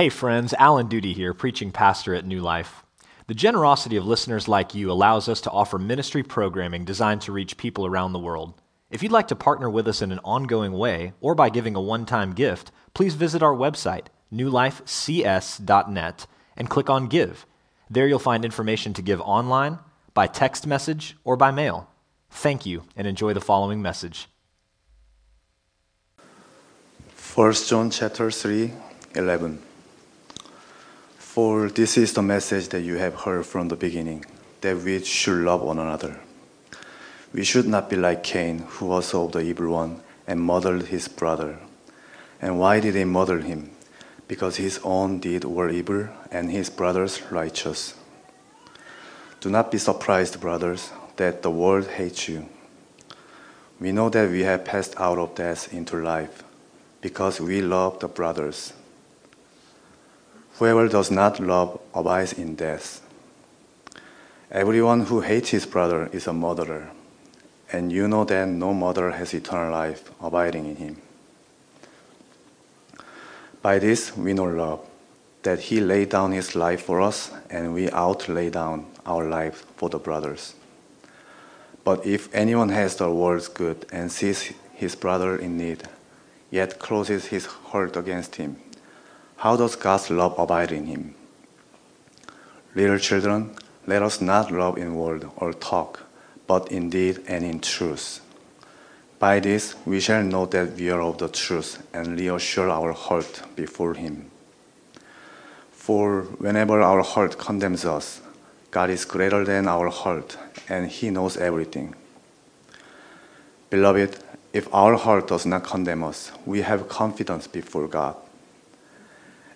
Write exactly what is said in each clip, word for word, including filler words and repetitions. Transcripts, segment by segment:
Hey friends, Alan Duty here, preaching pastor at New Life. The generosity of listeners like you allows us to offer ministry programming designed to reach people around the world. If you'd like to partner with us in an ongoing way or by giving a one-time gift, please visit our website, new life c s dot net, and click on Give. There you'll find information to give online, by text message, or by mail. Thank you, and enjoy the following message. First John chapter three, eleven. For this is the message that you have heard from the beginning, that we should love one another. We should not be like Cain, who was of the evil one, and murdered his brother. And why did he murder him? Because his own deeds were evil, and his brother's righteous. Do not be surprised, brothers, that the world hates you. We know that we have passed out of death into life, because we love the brothers. Whoever does not love abides in death. Everyone who hates his brother is a murderer, and you know that no murderer has eternal life abiding in him. By this we know love, that he laid down his life for us, and we ought to lay down our life for the brothers. But if anyone has the world's good and sees his brother in need, yet closes his heart against him, how does God's love abide in him? Little children, let us not love in word or talk, but in deed and in truth. By this we shall know that we are of the truth and reassure our heart before him. For whenever our heart condemns us, God is greater than our heart, and he knows everything. Beloved, if our heart does not condemn us, we have confidence before God.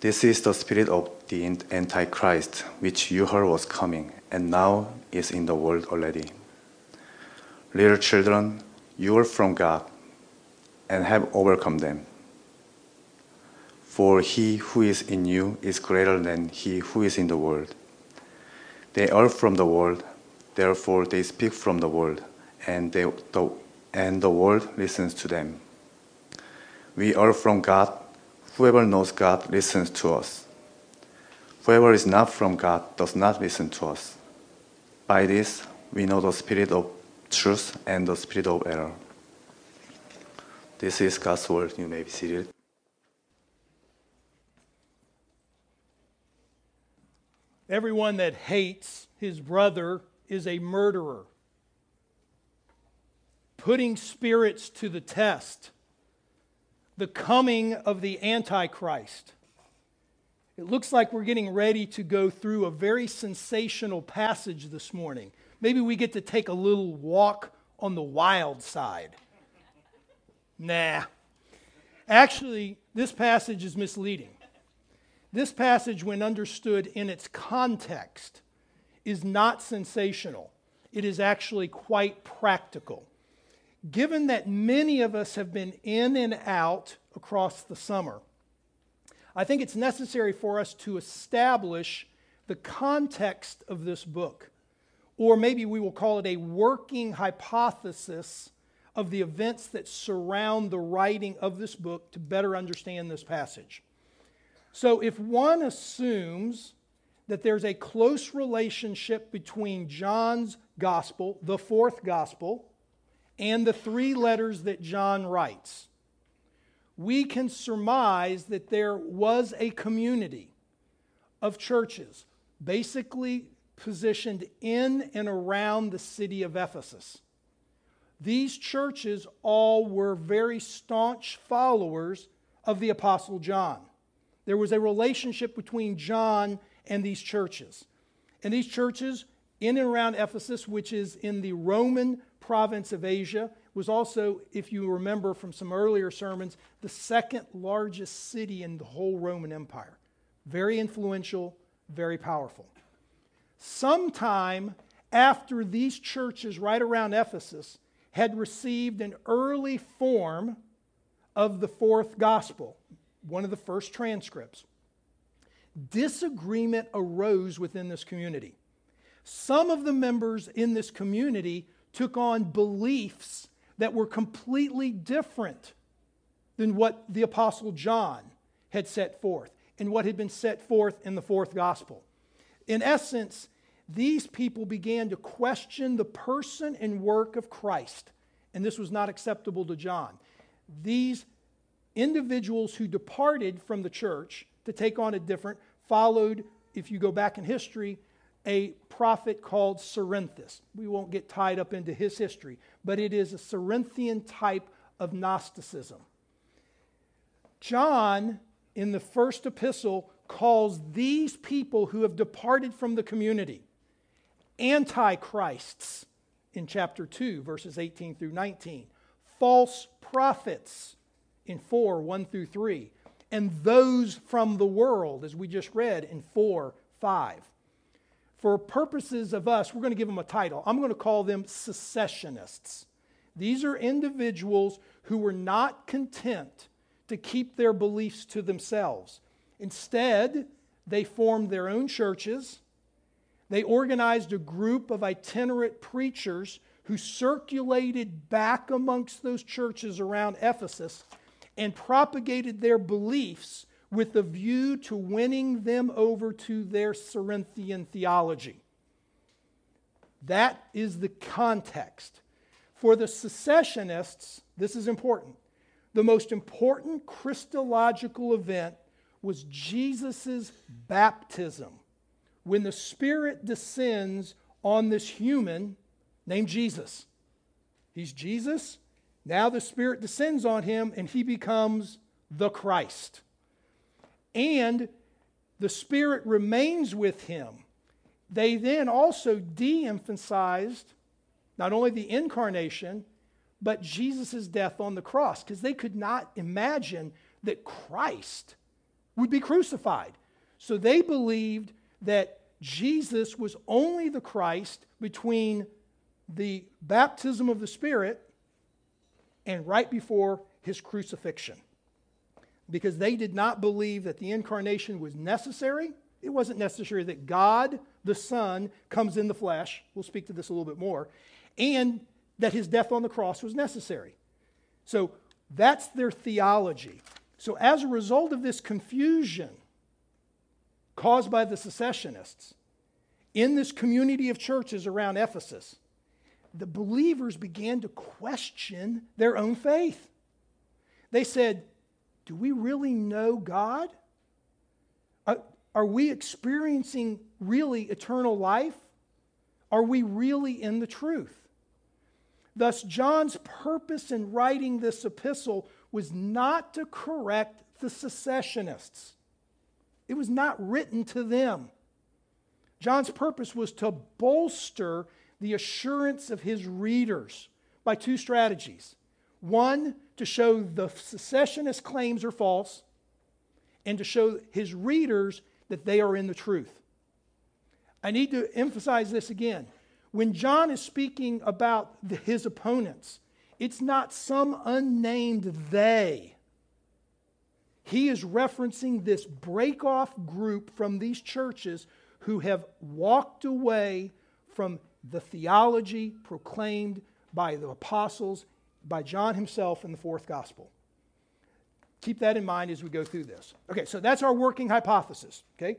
This is the spirit of the Antichrist, which you heard was coming, and now is in the world already. Little children, you are from God, and have overcome them. For he who is in you is greater than he who is in the world. They are from the world, therefore they speak from the world, and, they, the, and the world listens to them. We are from God. Whoever knows God listens to us. Whoever is not from God does not listen to us. By this we know the spirit of truth and the spirit of error. This is God's word. You may be seated. Everyone that hates his brother is a murderer. Putting spirits to the test. The coming of the Antichrist. It looks like we're getting ready to go through a very sensational passage this morning. Maybe we get to take a little walk on the wild side. Nah. Actually, this passage is misleading. This passage, when understood in its context, is not sensational. It is actually quite practical. Given that many of us have been in and out across the summer, I think it's necessary for us to establish the context of this book, or maybe we will call it a working hypothesis of the events that surround the writing of this book to better understand this passage. So if one assumes that there's a close relationship between John's gospel, the fourth gospel, and the three letters that John writes, we can surmise that there was a community of churches, basically positioned in and around the city of Ephesus. These churches all were very staunch followers of the Apostle John. There was a relationship between John and these churches. And these churches in and around Ephesus, which is in the Roman province of Asia, was also, if you remember from some earlier sermons, the second largest city in the whole Roman Empire. Very influential, very powerful. Sometime after these churches right around Ephesus had received an early form of the fourth gospel, one of the first transcripts, disagreement arose within this community. Some of the members in this community took on beliefs that were completely different than what the Apostle John had set forth and what had been set forth in the fourth gospel. In essence, these people began to question the person and work of Christ, and this was not acceptable to John. These individuals who departed from the church to take on a different followed, if you go back in history, a prophet called Cerinthus. We won't get tied up into his history, but it is a Cerinthian type of Gnosticism. John, in the first epistle, calls these people who have departed from the community antichrists in chapter two, verses eighteen through nineteen, false prophets in four, one through three, and those from the world, as we just read, in four, five. For purposes of us, we're going to give them a title. I'm going to call them secessionists. These are individuals who were not content to keep their beliefs to themselves. Instead, they formed their own churches. They organized a group of itinerant preachers who circulated back amongst those churches around Ephesus and propagated their beliefs with a view to winning them over to their Cerinthian theology. That is the context. For the secessionists, this is important. The most important Christological event was Jesus' baptism, when the Spirit descends on this human named Jesus. He's Jesus. Now the Spirit descends on him, and he becomes the Christ. And the Spirit remains with him. They then also de-emphasized not only the incarnation, but Jesus' death on the cross, because they could not imagine that Christ would be crucified. So they believed that Jesus was only the Christ between the baptism of the Spirit and right before his crucifixion, because they did not believe that the incarnation was necessary. It wasn't necessary that God, the Son, comes in the flesh. We'll speak to this a little bit more. And that his death on the cross was necessary. So that's their theology. So as a result of this confusion caused by the secessionists in this community of churches around Ephesus, the believers began to question their own faith. They said, do we really know God? Are, are we experiencing really eternal life? Are we really in the truth? Thus, John's purpose in writing this epistle was not to correct the secessionists. It was not written to them. John's purpose was to bolster the assurance of his readers by two strategies. One, to show the secessionist claims are false, and to show his readers that they are in the truth. I need to emphasize this again. When John is speaking about the, his opponents, it's not some unnamed they. He is referencing this break-off group from these churches who have walked away from the theology proclaimed by the apostles, by John himself in the fourth gospel. Keep that in mind as we go through this. Okay, so that's our working hypothesis, okay?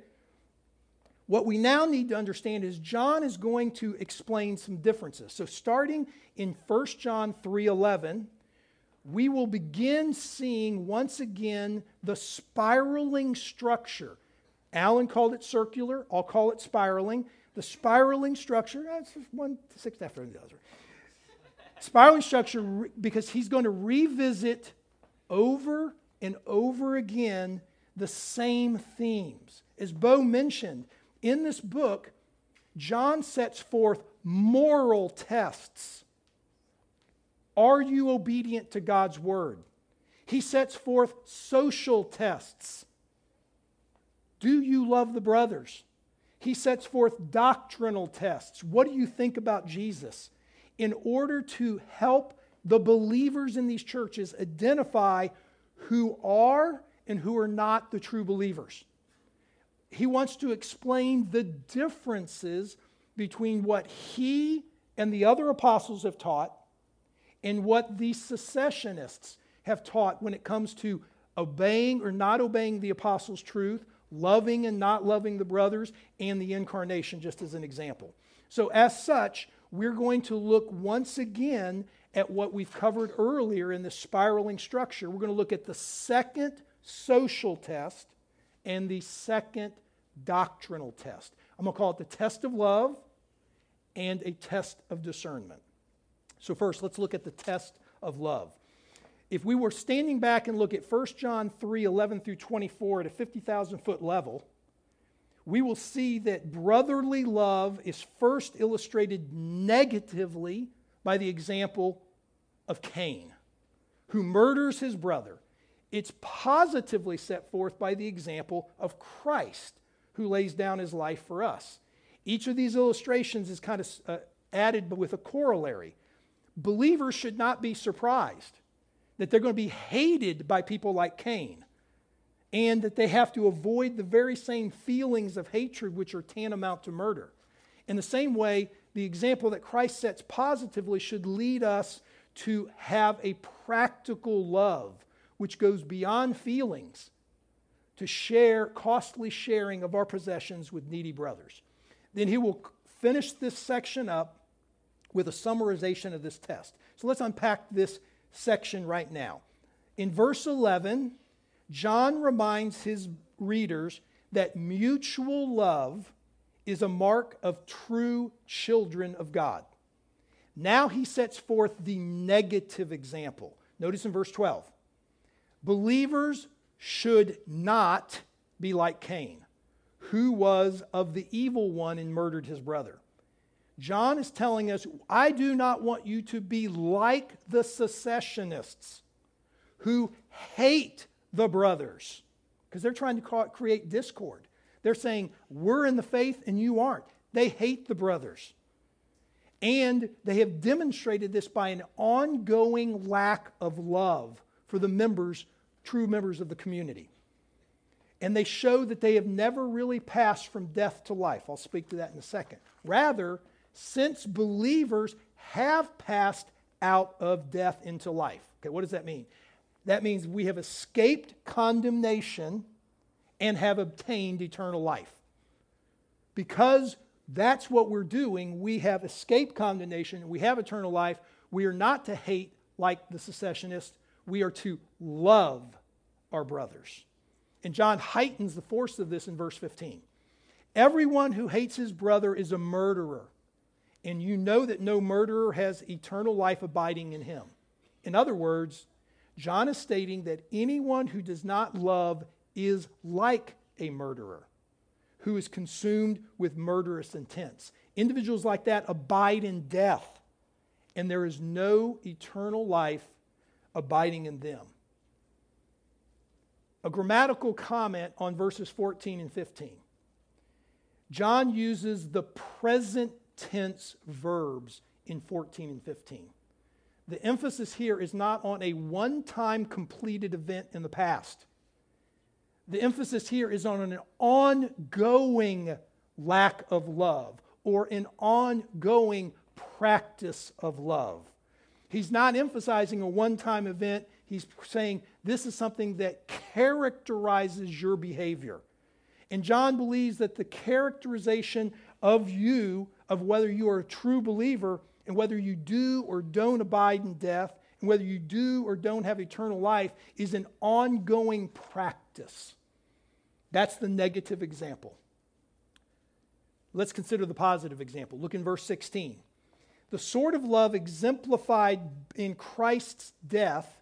What we now need to understand is John is going to explain some differences. So starting in First John three eleven, we will begin seeing once again the spiraling structure. Alan called it circular. I'll call it spiraling. The spiraling structure, that's one sixth after the other. Spiraling structure, because he's going to revisit over and over again the same themes. As Bo mentioned, in this book, John sets forth moral tests. Are you obedient to God's word? He sets forth social tests. Do you love the brothers? He sets forth doctrinal tests. What do you think about Jesus? In order to help the believers in these churches identify who are and who are not the true believers. He wants to explain the differences between what he and the other apostles have taught and what the secessionists have taught when it comes to obeying or not obeying the apostles' truth, loving and not loving the brothers, and the incarnation, just as an example. So as such, we're going to look once again at what we've covered earlier in the spiraling structure. We're going to look at the second social test and the second doctrinal test. I'm going to call it the test of love and a test of discernment. So first, let's look at the test of love. If we were standing back and look at First John three, eleven through twenty-four at a fifty thousand foot level, we will see that brotherly love is first illustrated negatively by the example of Cain, who murders his brother. It's positively set forth by the example of Christ, who lays down his life for us. Each of these illustrations is kind of uh, added but with a corollary. Believers should not be surprised that they're going to be hated by people like Cain, and that they have to avoid the very same feelings of hatred which are tantamount to murder. In the same way, the example that Christ sets positively should lead us to have a practical love which goes beyond feelings to share costly sharing of our possessions with needy brothers. Then he will finish this section up with a summarization of this test. So let's unpack this section right now. In verse eleven, John reminds his readers that mutual love is a mark of true children of God. Now he sets forth the negative example. Notice in verse twelve, believers should not be like Cain, who was of the evil one and murdered his brother. John is telling us, I do not want you to be like the secessionists who hate the brothers, because they're trying to call it, create discord. They're saying, we're in the faith and you aren't. They hate the brothers. And they have demonstrated this by an ongoing lack of love for the members, true members of the community. And they show that they have never really passed from death to life. I'll speak to that in a second. Rather, since believers have passed out of death into life. Okay, what does that mean? That means we have escaped condemnation and have obtained eternal life. Because that's what we're doing, we have escaped condemnation, we have eternal life. We are not to hate like the secessionists, we are to love our brothers. And John heightens the force of this in verse fifteen. Everyone who hates his brother is a murderer, and you know that no murderer has eternal life abiding in him. In other words, John is stating that anyone who does not love is like a murderer who is consumed with murderous intents. Individuals like that abide in death, and there is no eternal life abiding in them. A grammatical comment on verses fourteen and fifteen. John uses the present tense verbs in fourteen and fifteen. The emphasis here is not on a one-time completed event in the past. The emphasis here is on an ongoing lack of love or an ongoing practice of love. He's not emphasizing a one-time event. He's saying this is something that characterizes your behavior. And John believes that the characterization of you, of whether you are a true believer and whether you do or don't abide in death, and whether you do or don't have eternal life, is an ongoing practice. That's the negative example. Let's consider the positive example. Look in verse sixteen. The sort of love exemplified in Christ's death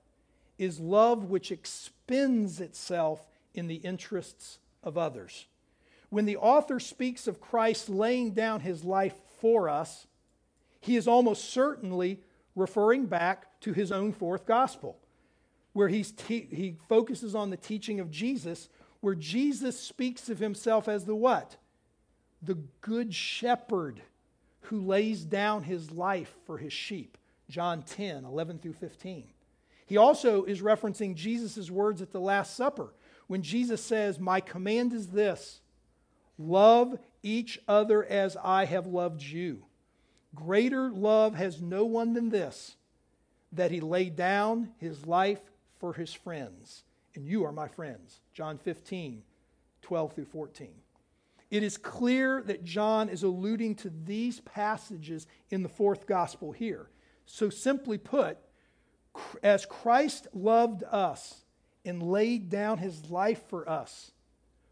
is love which expends itself in the interests of others. When the author speaks of Christ laying down his life for us, he is almost certainly referring back to his own fourth gospel, where he's te- he focuses on the teaching of Jesus, where Jesus speaks of himself as the what? The good shepherd who lays down his life for his sheep. John ten, eleven through fifteen. He also is referencing Jesus' words at the Last Supper when Jesus says, "My command is this, love each other as I have loved you. Greater love has no one than this, that he laid down his life for his friends. And you are my friends." John fifteen, twelve through fourteen. It is clear that John is alluding to these passages in the fourth gospel here. So simply put, as Christ loved us and laid down his life for us,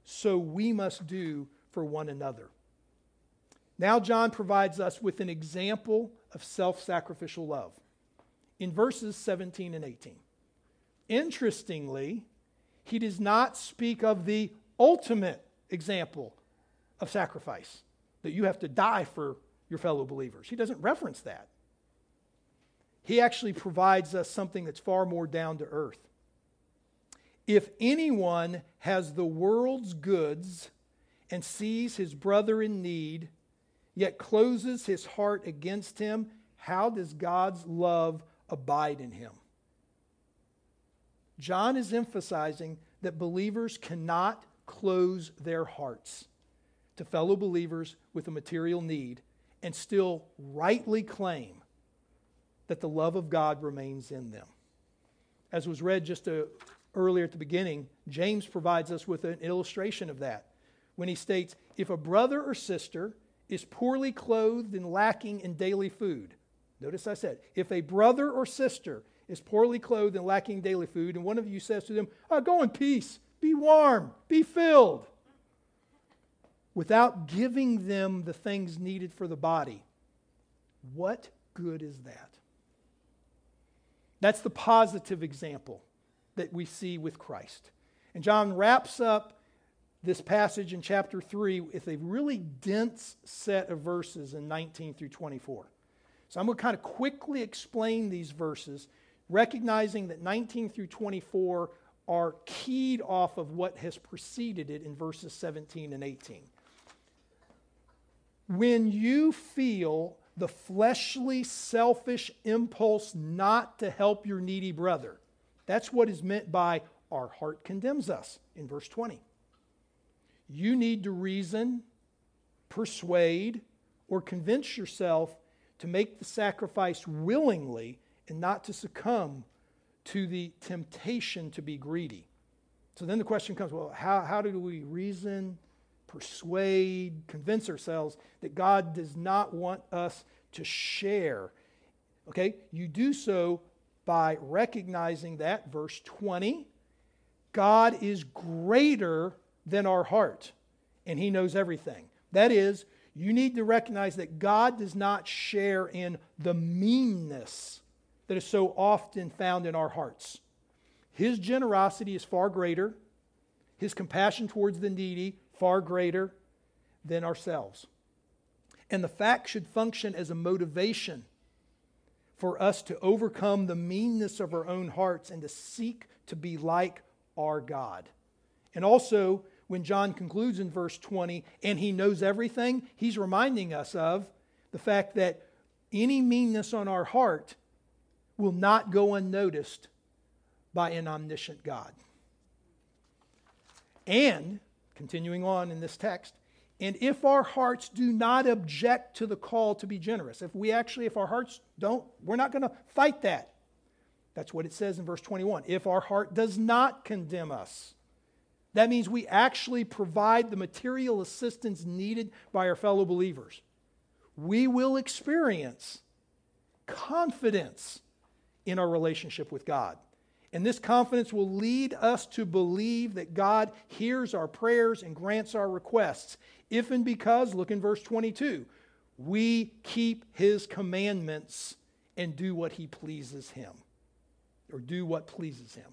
so we must do for one another. Now John provides us with an example of self-sacrificial love in verses seventeen and eighteen. Interestingly, he does not speak of the ultimate example of sacrifice, that you have to die for your fellow believers. He doesn't reference that. He actually provides us something that's far more down to earth. If anyone has the world's goods and sees his brother in need, yet closes his heart against him, how does God's love abide in him? John is emphasizing that believers cannot close their hearts to fellow believers with a material need and still rightly claim that the love of God remains in them. As was read just a, earlier at the beginning, James provides us with an illustration of that when he states, if a brother or sister is poorly clothed and lacking in daily food, notice I said, if a brother or sister is poorly clothed and lacking daily food, and one of you says to them, oh, go in peace, be warm, be filled, without giving them the things needed for the body, what good is that? That's the positive example that we see with Christ. And John wraps up this passage in chapter three with a really dense set of verses in nineteen through twenty-four. So I'm going to kind of quickly explain these verses, recognizing that nineteen through twenty-four are keyed off of what has preceded it in verses seventeen and eighteen. When you feel the fleshly, selfish impulse not to help your needy brother, that's what is meant by our heart condemns us in verse twenty. You need to reason, persuade, or convince yourself to make the sacrifice willingly and not to succumb to the temptation to be greedy. So then the question comes, well, how, how do we reason, persuade, convince ourselves that God does not want us to share? Okay, you do so by recognizing that, verse twenty, God is greater than our heart, and he knows everything. That is, you need to recognize that God does not share in the meanness that is so often found in our hearts. His generosity is far greater, his compassion towards the needy far greater than ourselves. And the fact should function as a motivation for us to overcome the meanness of our own hearts and to seek to be like our God. And also, when John concludes in verse twenty, and he knows everything, he's reminding us of the fact that any meanness on our heart will not go unnoticed by an omniscient God. And, continuing on in this text, and if our hearts do not object to the call to be generous, if we actually, if our hearts don't, we're not going to fight that. That's what it says in verse twenty-one. If our heart does not condemn us, that means we actually provide the material assistance needed by our fellow believers. We will experience confidence in our relationship with God. And this confidence will lead us to believe that God hears our prayers and grants our requests. If and because, look in verse twenty-two, we keep his commandments and do what he pleases him, or do what pleases him.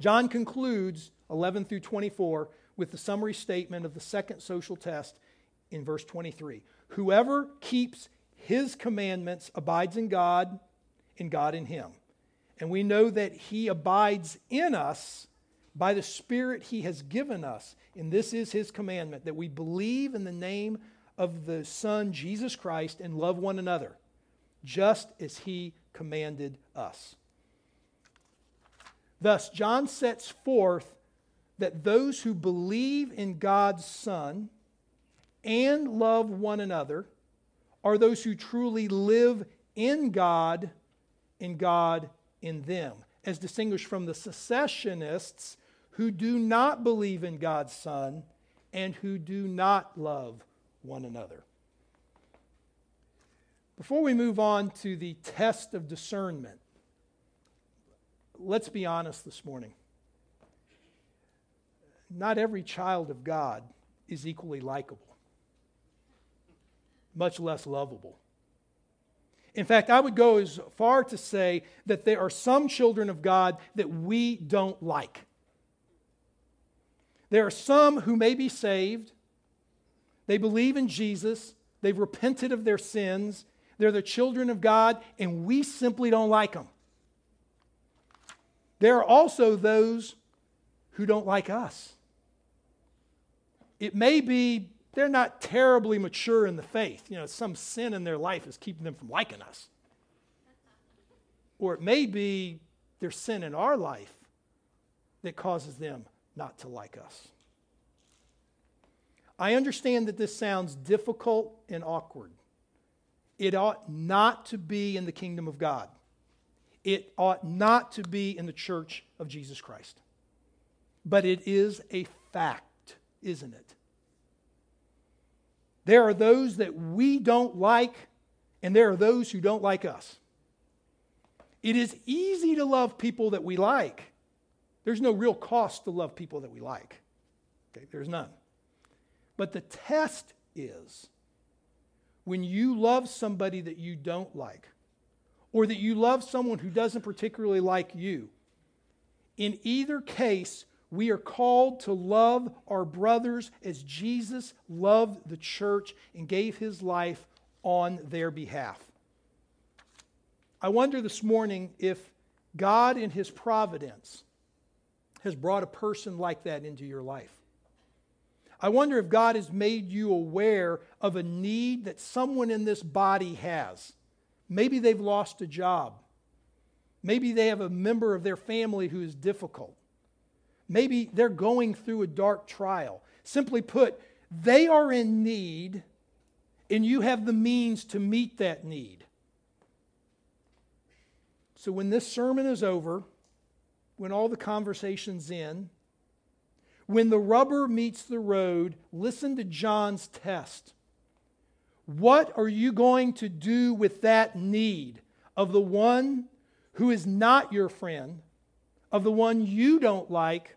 John concludes eleven through twenty-four with the summary statement of the second social test in verse twenty-three. Whoever keeps his commandments abides in God, and God in him. And we know that he abides in us by the Spirit he has given us. And this is his commandment, that we believe in the name of the Son, Jesus Christ, and love one another, just as he commanded us. Thus, John sets forth that those who believe in God's Son and love one another are those who truly live in God and God in them, as distinguished from the secessionists who do not believe in God's Son and who do not love one another. Before we move on to the test of discernment, let's be honest this morning. Not every child of God is equally likable, much less lovable. In fact, I would go as far to say that there are some children of God that we don't like. There are some who may be saved. They believe in Jesus. They've repented of their sins. They're the children of God, and we simply don't like them. There are also those who don't like us. It may be they're not terribly mature in the faith. You know, some sin in their life is keeping them from liking us. Or it may be there's sin in our life that causes them not to like us. I understand that this sounds difficult and awkward. It ought not to be in the kingdom of God. It ought not to be in the church of Jesus Christ. But it is a fact, isn't it? There are those that we don't like, and there are those who don't like us. It is easy to love people that we like. There's no real cost to love people that we like. Okay, there's none. But the test is when you love somebody that you don't like, or that you love someone who doesn't particularly like you, in either case, we are called to love our brothers as Jesus loved the church and gave his life on their behalf. I wonder this morning if God in his providence has brought a person like that into your life. I wonder if God has made you aware of a need that someone in this body has. Maybe they've lost a job. Maybe they have a member of their family who is difficult. Maybe they're going through a dark trial. Simply put, they are in need, and you have the means to meet that need. So when this sermon is over, when all the conversation's in, when the rubber meets the road, listen to John's test. What are you going to do with that need of the one who is not your friend, of the one you don't like,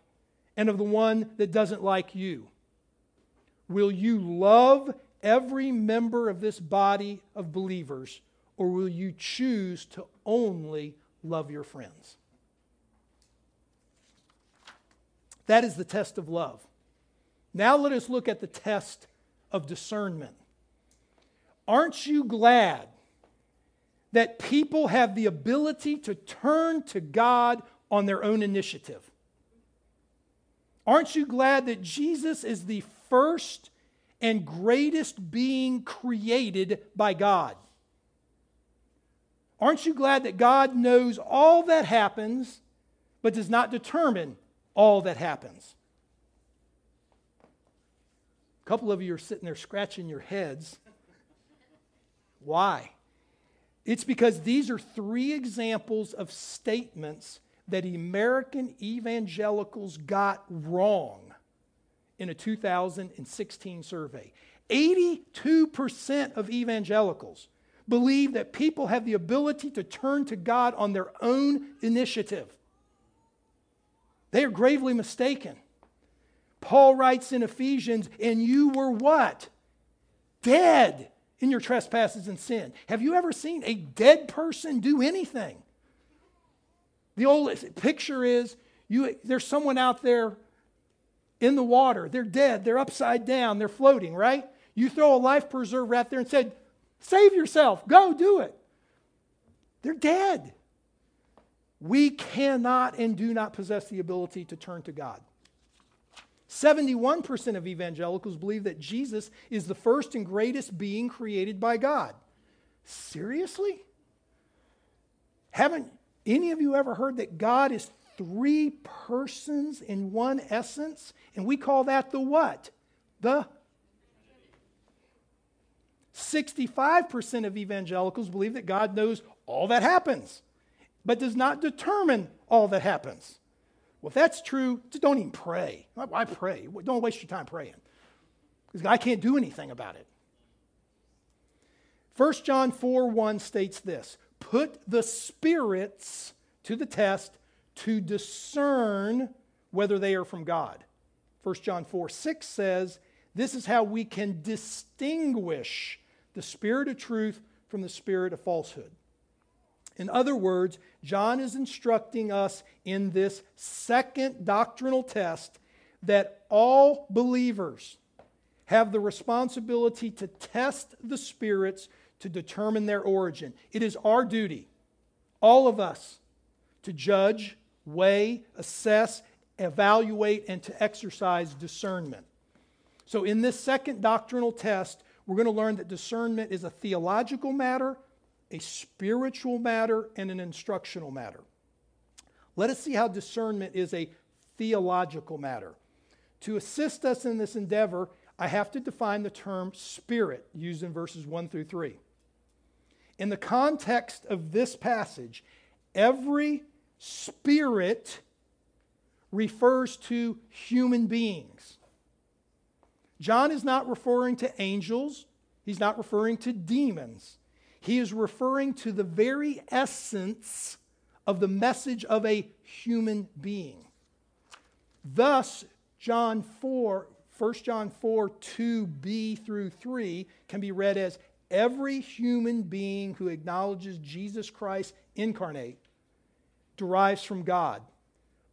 and of the one that doesn't like you? Will you love every member of this body of believers, or will you choose to only love your friends? That is the test of love. Now let us look at the test of discernment. Aren't you glad that people have the ability to turn to God on their own initiative? Aren't you glad that Jesus is the first and greatest being created by God? Aren't you glad that God knows all that happens, but does not determine all that happens? A couple of you are sitting there scratching your heads. Why? It's because these are three examples of statements that American evangelicals got wrong in a two thousand sixteen survey. eighty-two percent of evangelicals believe that people have the ability to turn to God on their own initiative. They are gravely mistaken. Paul writes in Ephesians, and you were what? Dead in your trespasses and sin. Have you ever seen a dead person do anything? The old picture is, you, there's someone out there in the water. They're dead. They're upside down. They're floating, right? You throw a life preserver out there and said, save yourself. Go do it. They're dead. We cannot and do not possess the ability to turn to God. seventy-one percent of evangelicals believe that Jesus is the first and greatest being created by God. Seriously? Haven't any of you ever heard that God is three persons in one essence? And we call that the what? The sixty-five percent of evangelicals believe that God knows all that happens, but does not determine all that happens. Well, if that's true, just don't even pray. Why pray? Don't waste your time praying, because I can't do anything about it. First John four one states this, put the spirits to the test to discern whether they are from God. First John four six says, this is how we can distinguish the spirit of truth from the spirit of falsehood. In other words, John is instructing us in this second doctrinal test that all believers have the responsibility to test the spirits to determine their origin. It is our duty, all of us, to judge, weigh, assess, evaluate, and to exercise discernment. So in this second doctrinal test, we're going to learn that discernment is a theological matter, a spiritual matter, and an instructional matter. Let us see how discernment is a theological matter. To assist us in this endeavor, I have to define the term spirit used in verses one through three. In the context of this passage, every spirit refers to human beings. John is not referring to angels. He's not referring to demons. He is referring to the very essence of the message of a human being. Thus, John four, First John four, two b through three can be read as every human being who acknowledges Jesus Christ incarnate derives from God,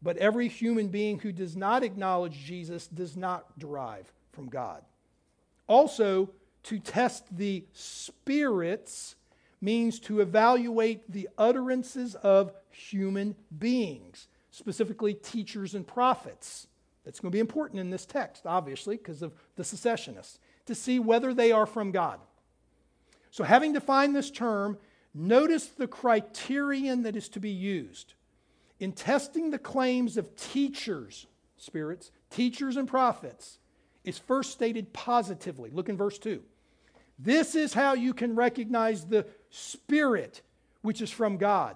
but every human being who does not acknowledge Jesus does not derive from God. Also, to test the spirits means to evaluate the utterances of human beings, specifically teachers and prophets. That's going to be important in this text, obviously, because of the secessionists, to see whether they are from God. So having defined this term, notice the criterion that is to be used. In testing the claims of teachers, spirits, teachers and prophets, is first stated positively. Look in verse two. This is how you can recognize the spirit which is from God.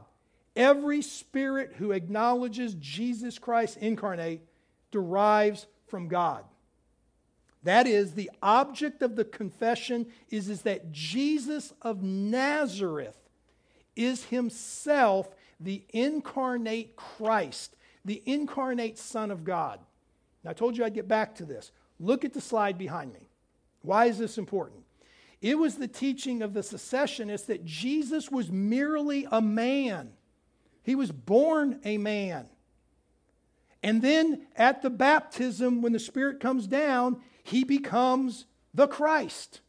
Every spirit who acknowledges Jesus Christ incarnate derives from God. That is, the object of the confession is, is that Jesus of Nazareth is himself the incarnate Christ, the incarnate Son of God. Now, I told you I'd get back to this. Look at the slide behind me. Why is this important? It was the teaching of the secessionists that Jesus was merely a man. He was born a man. And then at the baptism, when the Spirit comes down, he becomes the Christ.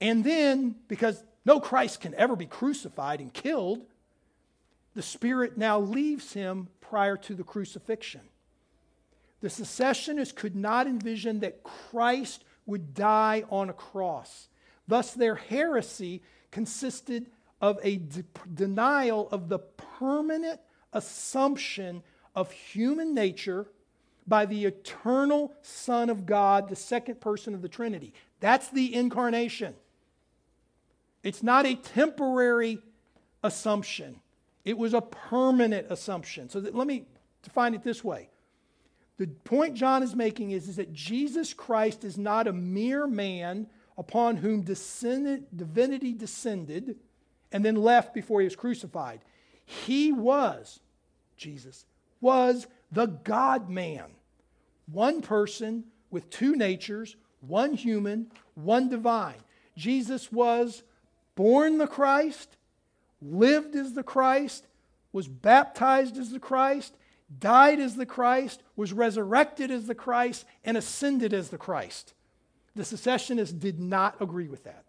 And then, because no Christ can ever be crucified and killed, the Spirit now leaves him prior to the crucifixion. The secessionists could not envision that Christ would die on a cross. Thus, their heresy consisted of a de- denial of the permanent assumption of human nature by the eternal Son of God, the second person of the Trinity. That's the incarnation. It's not a temporary assumption. It was a permanent assumption. So that, let me define it this way. The point John is making is, is that Jesus Christ is not a mere man upon whom descended, divinity descended and then left before he was crucified. He was, Jesus, was the God-man. One person with two natures, one human, one divine. Jesus was born the Christ, lived as the Christ, was baptized as the Christ, died as the Christ, was resurrected as the Christ, and ascended as the Christ. The secessionists did not agree with that.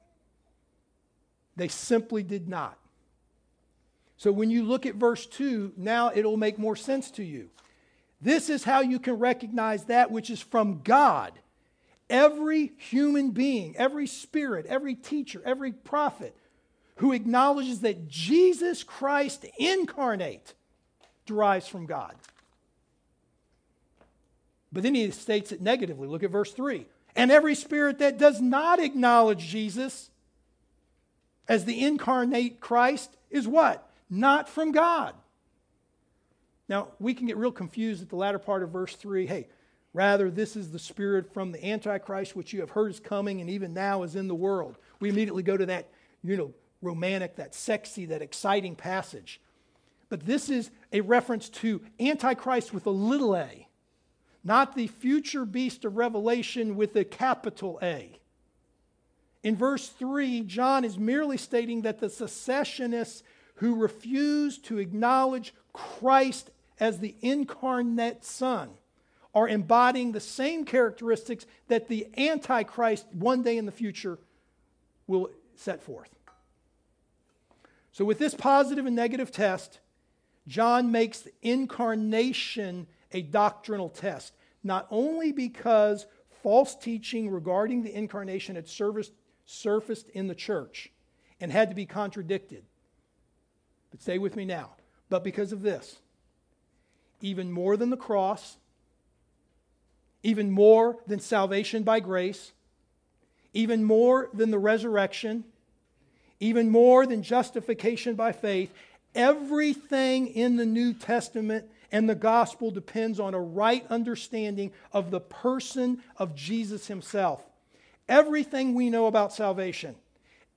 They simply did not. So when you look at verse two, now it'll make more sense to you. This is how you can recognize that which is from God. Every human being, every spirit, every teacher, every prophet who acknowledges that Jesus Christ incarnate derives from God. But then he states it negatively. Look at verse three. And every spirit that does not acknowledge Jesus as the incarnate Christ is what? Not from God. Now, we can get real confused at the latter part of verse three. Hey, rather, this is the spirit from the Antichrist, which you have heard is coming and even now is in the world. We immediately go to that, you know, romantic, that sexy, that exciting passage. But this is a reference to Antichrist with a little a, not the future beast of Revelation with a capital A. In verse three, John is merely stating that the secessionists who refuse to acknowledge Christ as the incarnate Son are embodying the same characteristics that the Antichrist one day in the future will set forth. So with this positive and negative test, John makes the incarnation a doctrinal test, not only because false teaching regarding the incarnation had surfaced in the church and had to be contradicted, but stay with me now, but because of this, even more than the cross, even more than salvation by grace, even more than the resurrection, even more than justification by faith, everything in the New Testament and the gospel depends on a right understanding of the person of Jesus himself. Everything we know about salvation,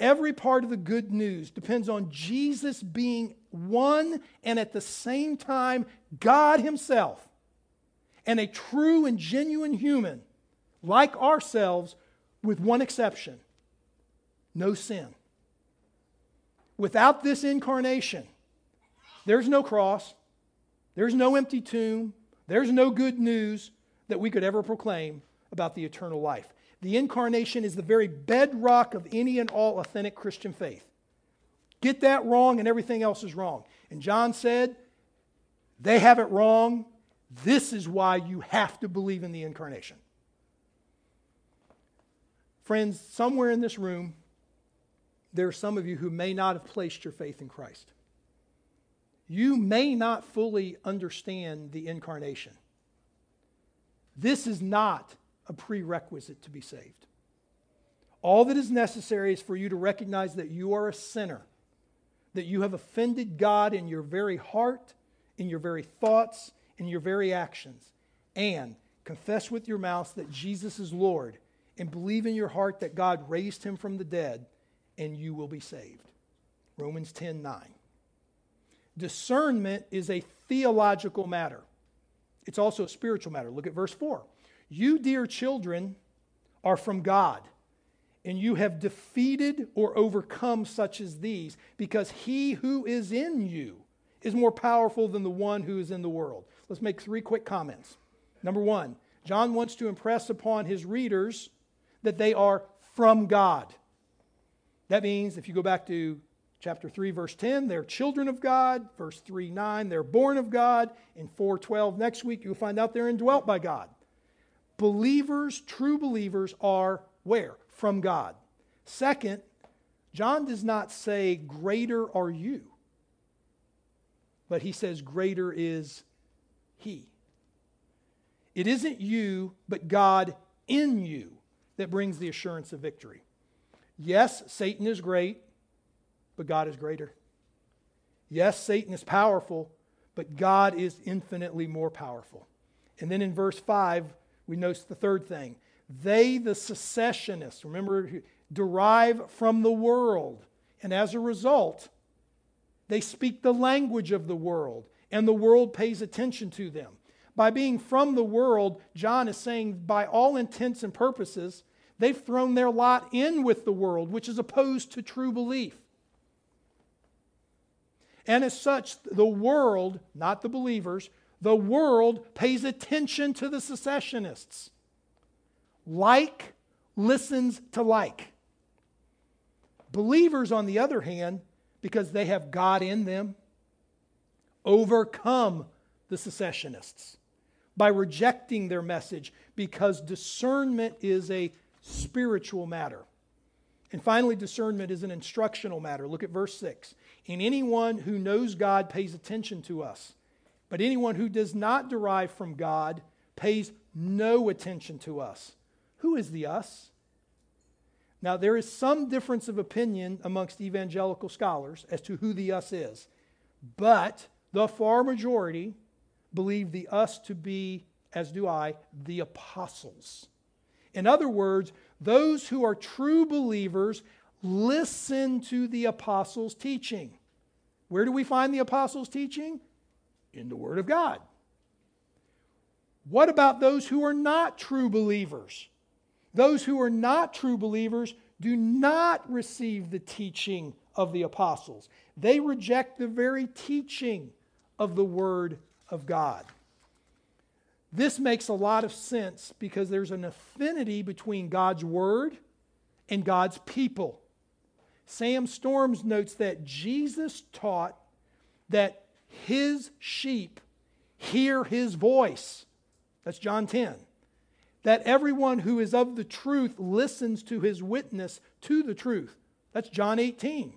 every part of the good news depends on Jesus being one and at the same time God himself, and a true and genuine human like ourselves, with one exception: no sin. Without this incarnation, there's no cross, there's no empty tomb, there's no good news that we could ever proclaim about the eternal life. The incarnation is the very bedrock of any and all authentic Christian faith. Get that wrong and everything else is wrong. And John said, they have it wrong. This is why you have to believe in the incarnation. Friends, somewhere in this room, there are some of you who may not have placed your faith in Christ. You may not fully understand the incarnation. This is not a prerequisite to be saved. All that is necessary is for you to recognize that you are a sinner, that you have offended God in your very heart, in your very thoughts, in your very actions, and confess with your mouth that Jesus is Lord, and believe in your heart that God raised him from the dead, and you will be saved. Romans ten nine. Discernment is a theological matter. It's also a spiritual matter. Look at verse four. You, dear children, are from God, and you have defeated or overcome such as these, because he who is in you is more powerful than the one who is in the world. Let's make three quick comments. Number one, John wants to impress upon his readers that they are from God. That means, if you go back to chapter three, verse ten, they're children of God. Verse three nine, they're born of God. In four twelve, next week, you'll find out they're indwelt by God. Believers, true believers, are where? From God. Second, John does not say, greater are you, but he says, greater is he. It isn't you, but God in you that brings the assurance of victory. Yes, Satan is great, but God is greater. Yes, Satan is powerful, but God is infinitely more powerful. And then in verse five, we notice the third thing. They, the secessionists, remember, derive from the world, and as a result, they speak the language of the world and the world pays attention to them. By being from the world, John is saying by all intents and purposes, they've thrown their lot in with the world, which is opposed to true belief. And as such, the world, not the believers, the world pays attention to the secessionists. Like listens to like. Believers, on the other hand, because they have God in them, overcome the secessionists by rejecting their message, because discernment is a spiritual matter. And finally, discernment is an instructional matter. Look at verse six. And anyone who knows God pays attention to us, but anyone who does not derive from God pays no attention to us. Who is the us? Now, there is some difference of opinion amongst evangelical scholars as to who the us is, but the far majority believe the us to be, as do I, the apostles. In other words, those who are true believers listen to the apostles' teaching. Where do we find the apostles' teaching? In the Word of God. What about those who are not true believers? Those who are not true believers do not receive the teaching of the apostles. They reject the very teaching of the Word of God. This makes a lot of sense because there's an affinity between God's Word and God's people. Sam Storms notes that Jesus taught that His sheep hear His voice. That's John ten. That everyone who is of the truth listens to His witness to the truth. That's John eighteen.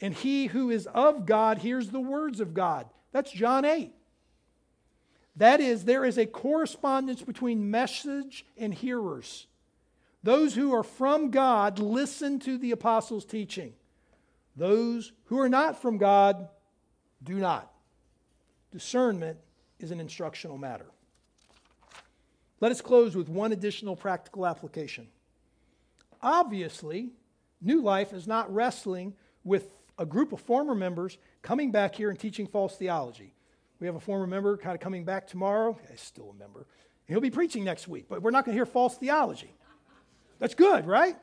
And he who is of God hears the words of God. That's John eight. That is, there is a correspondence between message and hearers. Those who are from God listen to the apostles' teaching. Those who are not from God do not. Discernment is an instructional matter. Let us close with one additional practical application. Obviously, New Life is not wrestling with a group of former members coming back here and teaching false theology. We have a former member kind of coming back tomorrow. He's still a member. He'll be preaching next week, but we're not going to hear false theology. That's good, right?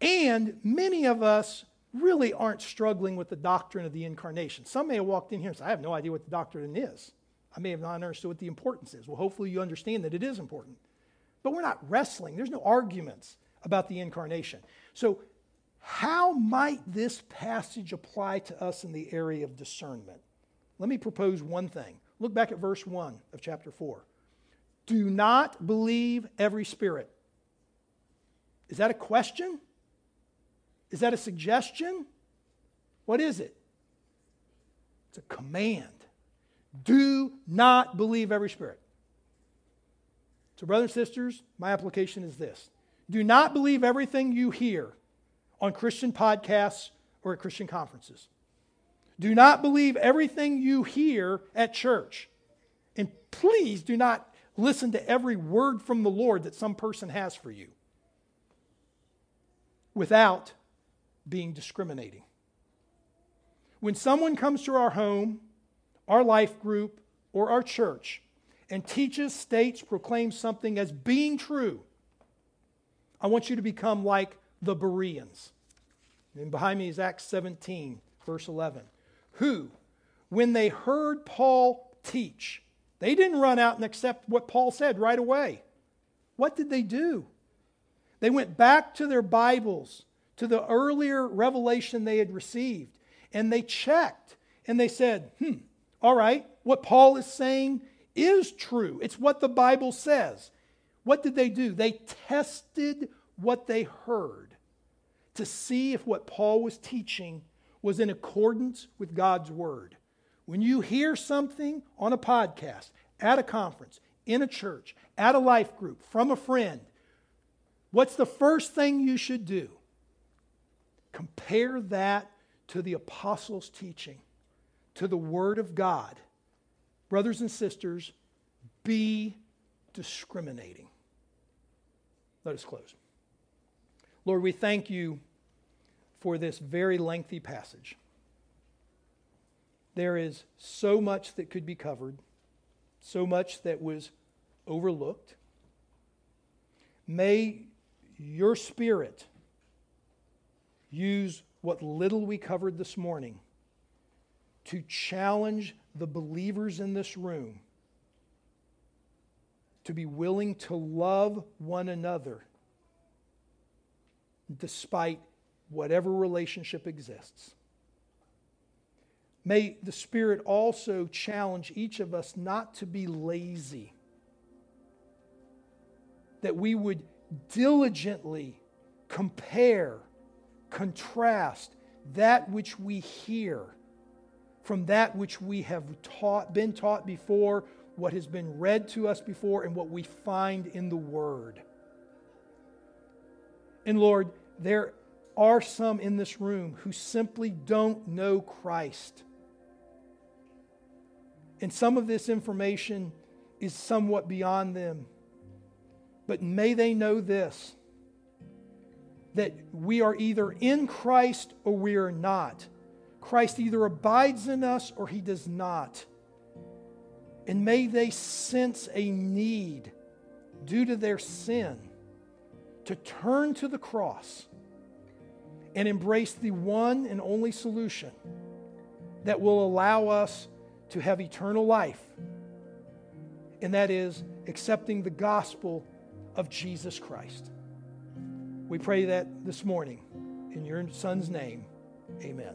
And many of us really aren't struggling with the doctrine of the incarnation. Some may have walked in here and said, I have no idea what the doctrine is. I may have not understood what the importance is. Well, hopefully you understand that it is important. But we're not wrestling. There's no arguments about the incarnation. So how might this passage apply to us in the area of discernment? Let me propose one thing. Look back at verse one of chapter four. Do not believe every spirit. Is that a question? Is that a suggestion? What is it? It's a command. Do not believe every spirit. So, brothers and sisters, my application is this. Do not believe everything you hear on Christian podcasts or at Christian conferences. Do not believe everything you hear at church. And please do not listen to every word from the Lord that some person has for you without being discriminating. When someone comes to our home, our life group, or our church and teaches, states, proclaims something as being true, I want you to become like the Bereans. And behind me is Acts seventeen, verse eleven. Who, when they heard Paul teach, they didn't run out and accept what Paul said right away. What did they do? They went back to their Bibles, to the earlier revelation they had received, and they checked, and they said, hmm, all right, what Paul is saying is true. It's what the Bible says. What did they do? They tested what they heard to see if what Paul was teaching was in accordance with God's Word. When you hear something on a podcast, at a conference, in a church, at a life group, from a friend, what's the first thing you should do? Compare that to the apostles' teaching, to the Word of God. Brothers and sisters, be discriminating. Let us close. Lord, we thank you for this very lengthy passage. There is so much that could be covered, so much that was overlooked. May your Spirit use what little we covered this morning to challenge the believers in this room to be willing to love one another despite whatever relationship exists. May the Spirit also challenge each of us not to be lazy, that we would diligently compare, contrast that which we hear from that which we have taught, been taught before, what has been read to us before, and what we find in the Word. And Lord, there are some in this room who simply don't know Christ. And some of this information is somewhat beyond them. But may they know this, that we are either in Christ or we are not. Christ either abides in us or he does not. And may they sense a need due to their sin to turn to the cross and embrace the one and only solution that will allow us to have eternal life, and that is accepting the gospel of Jesus Christ. We pray that this morning in your Son's name. Amen.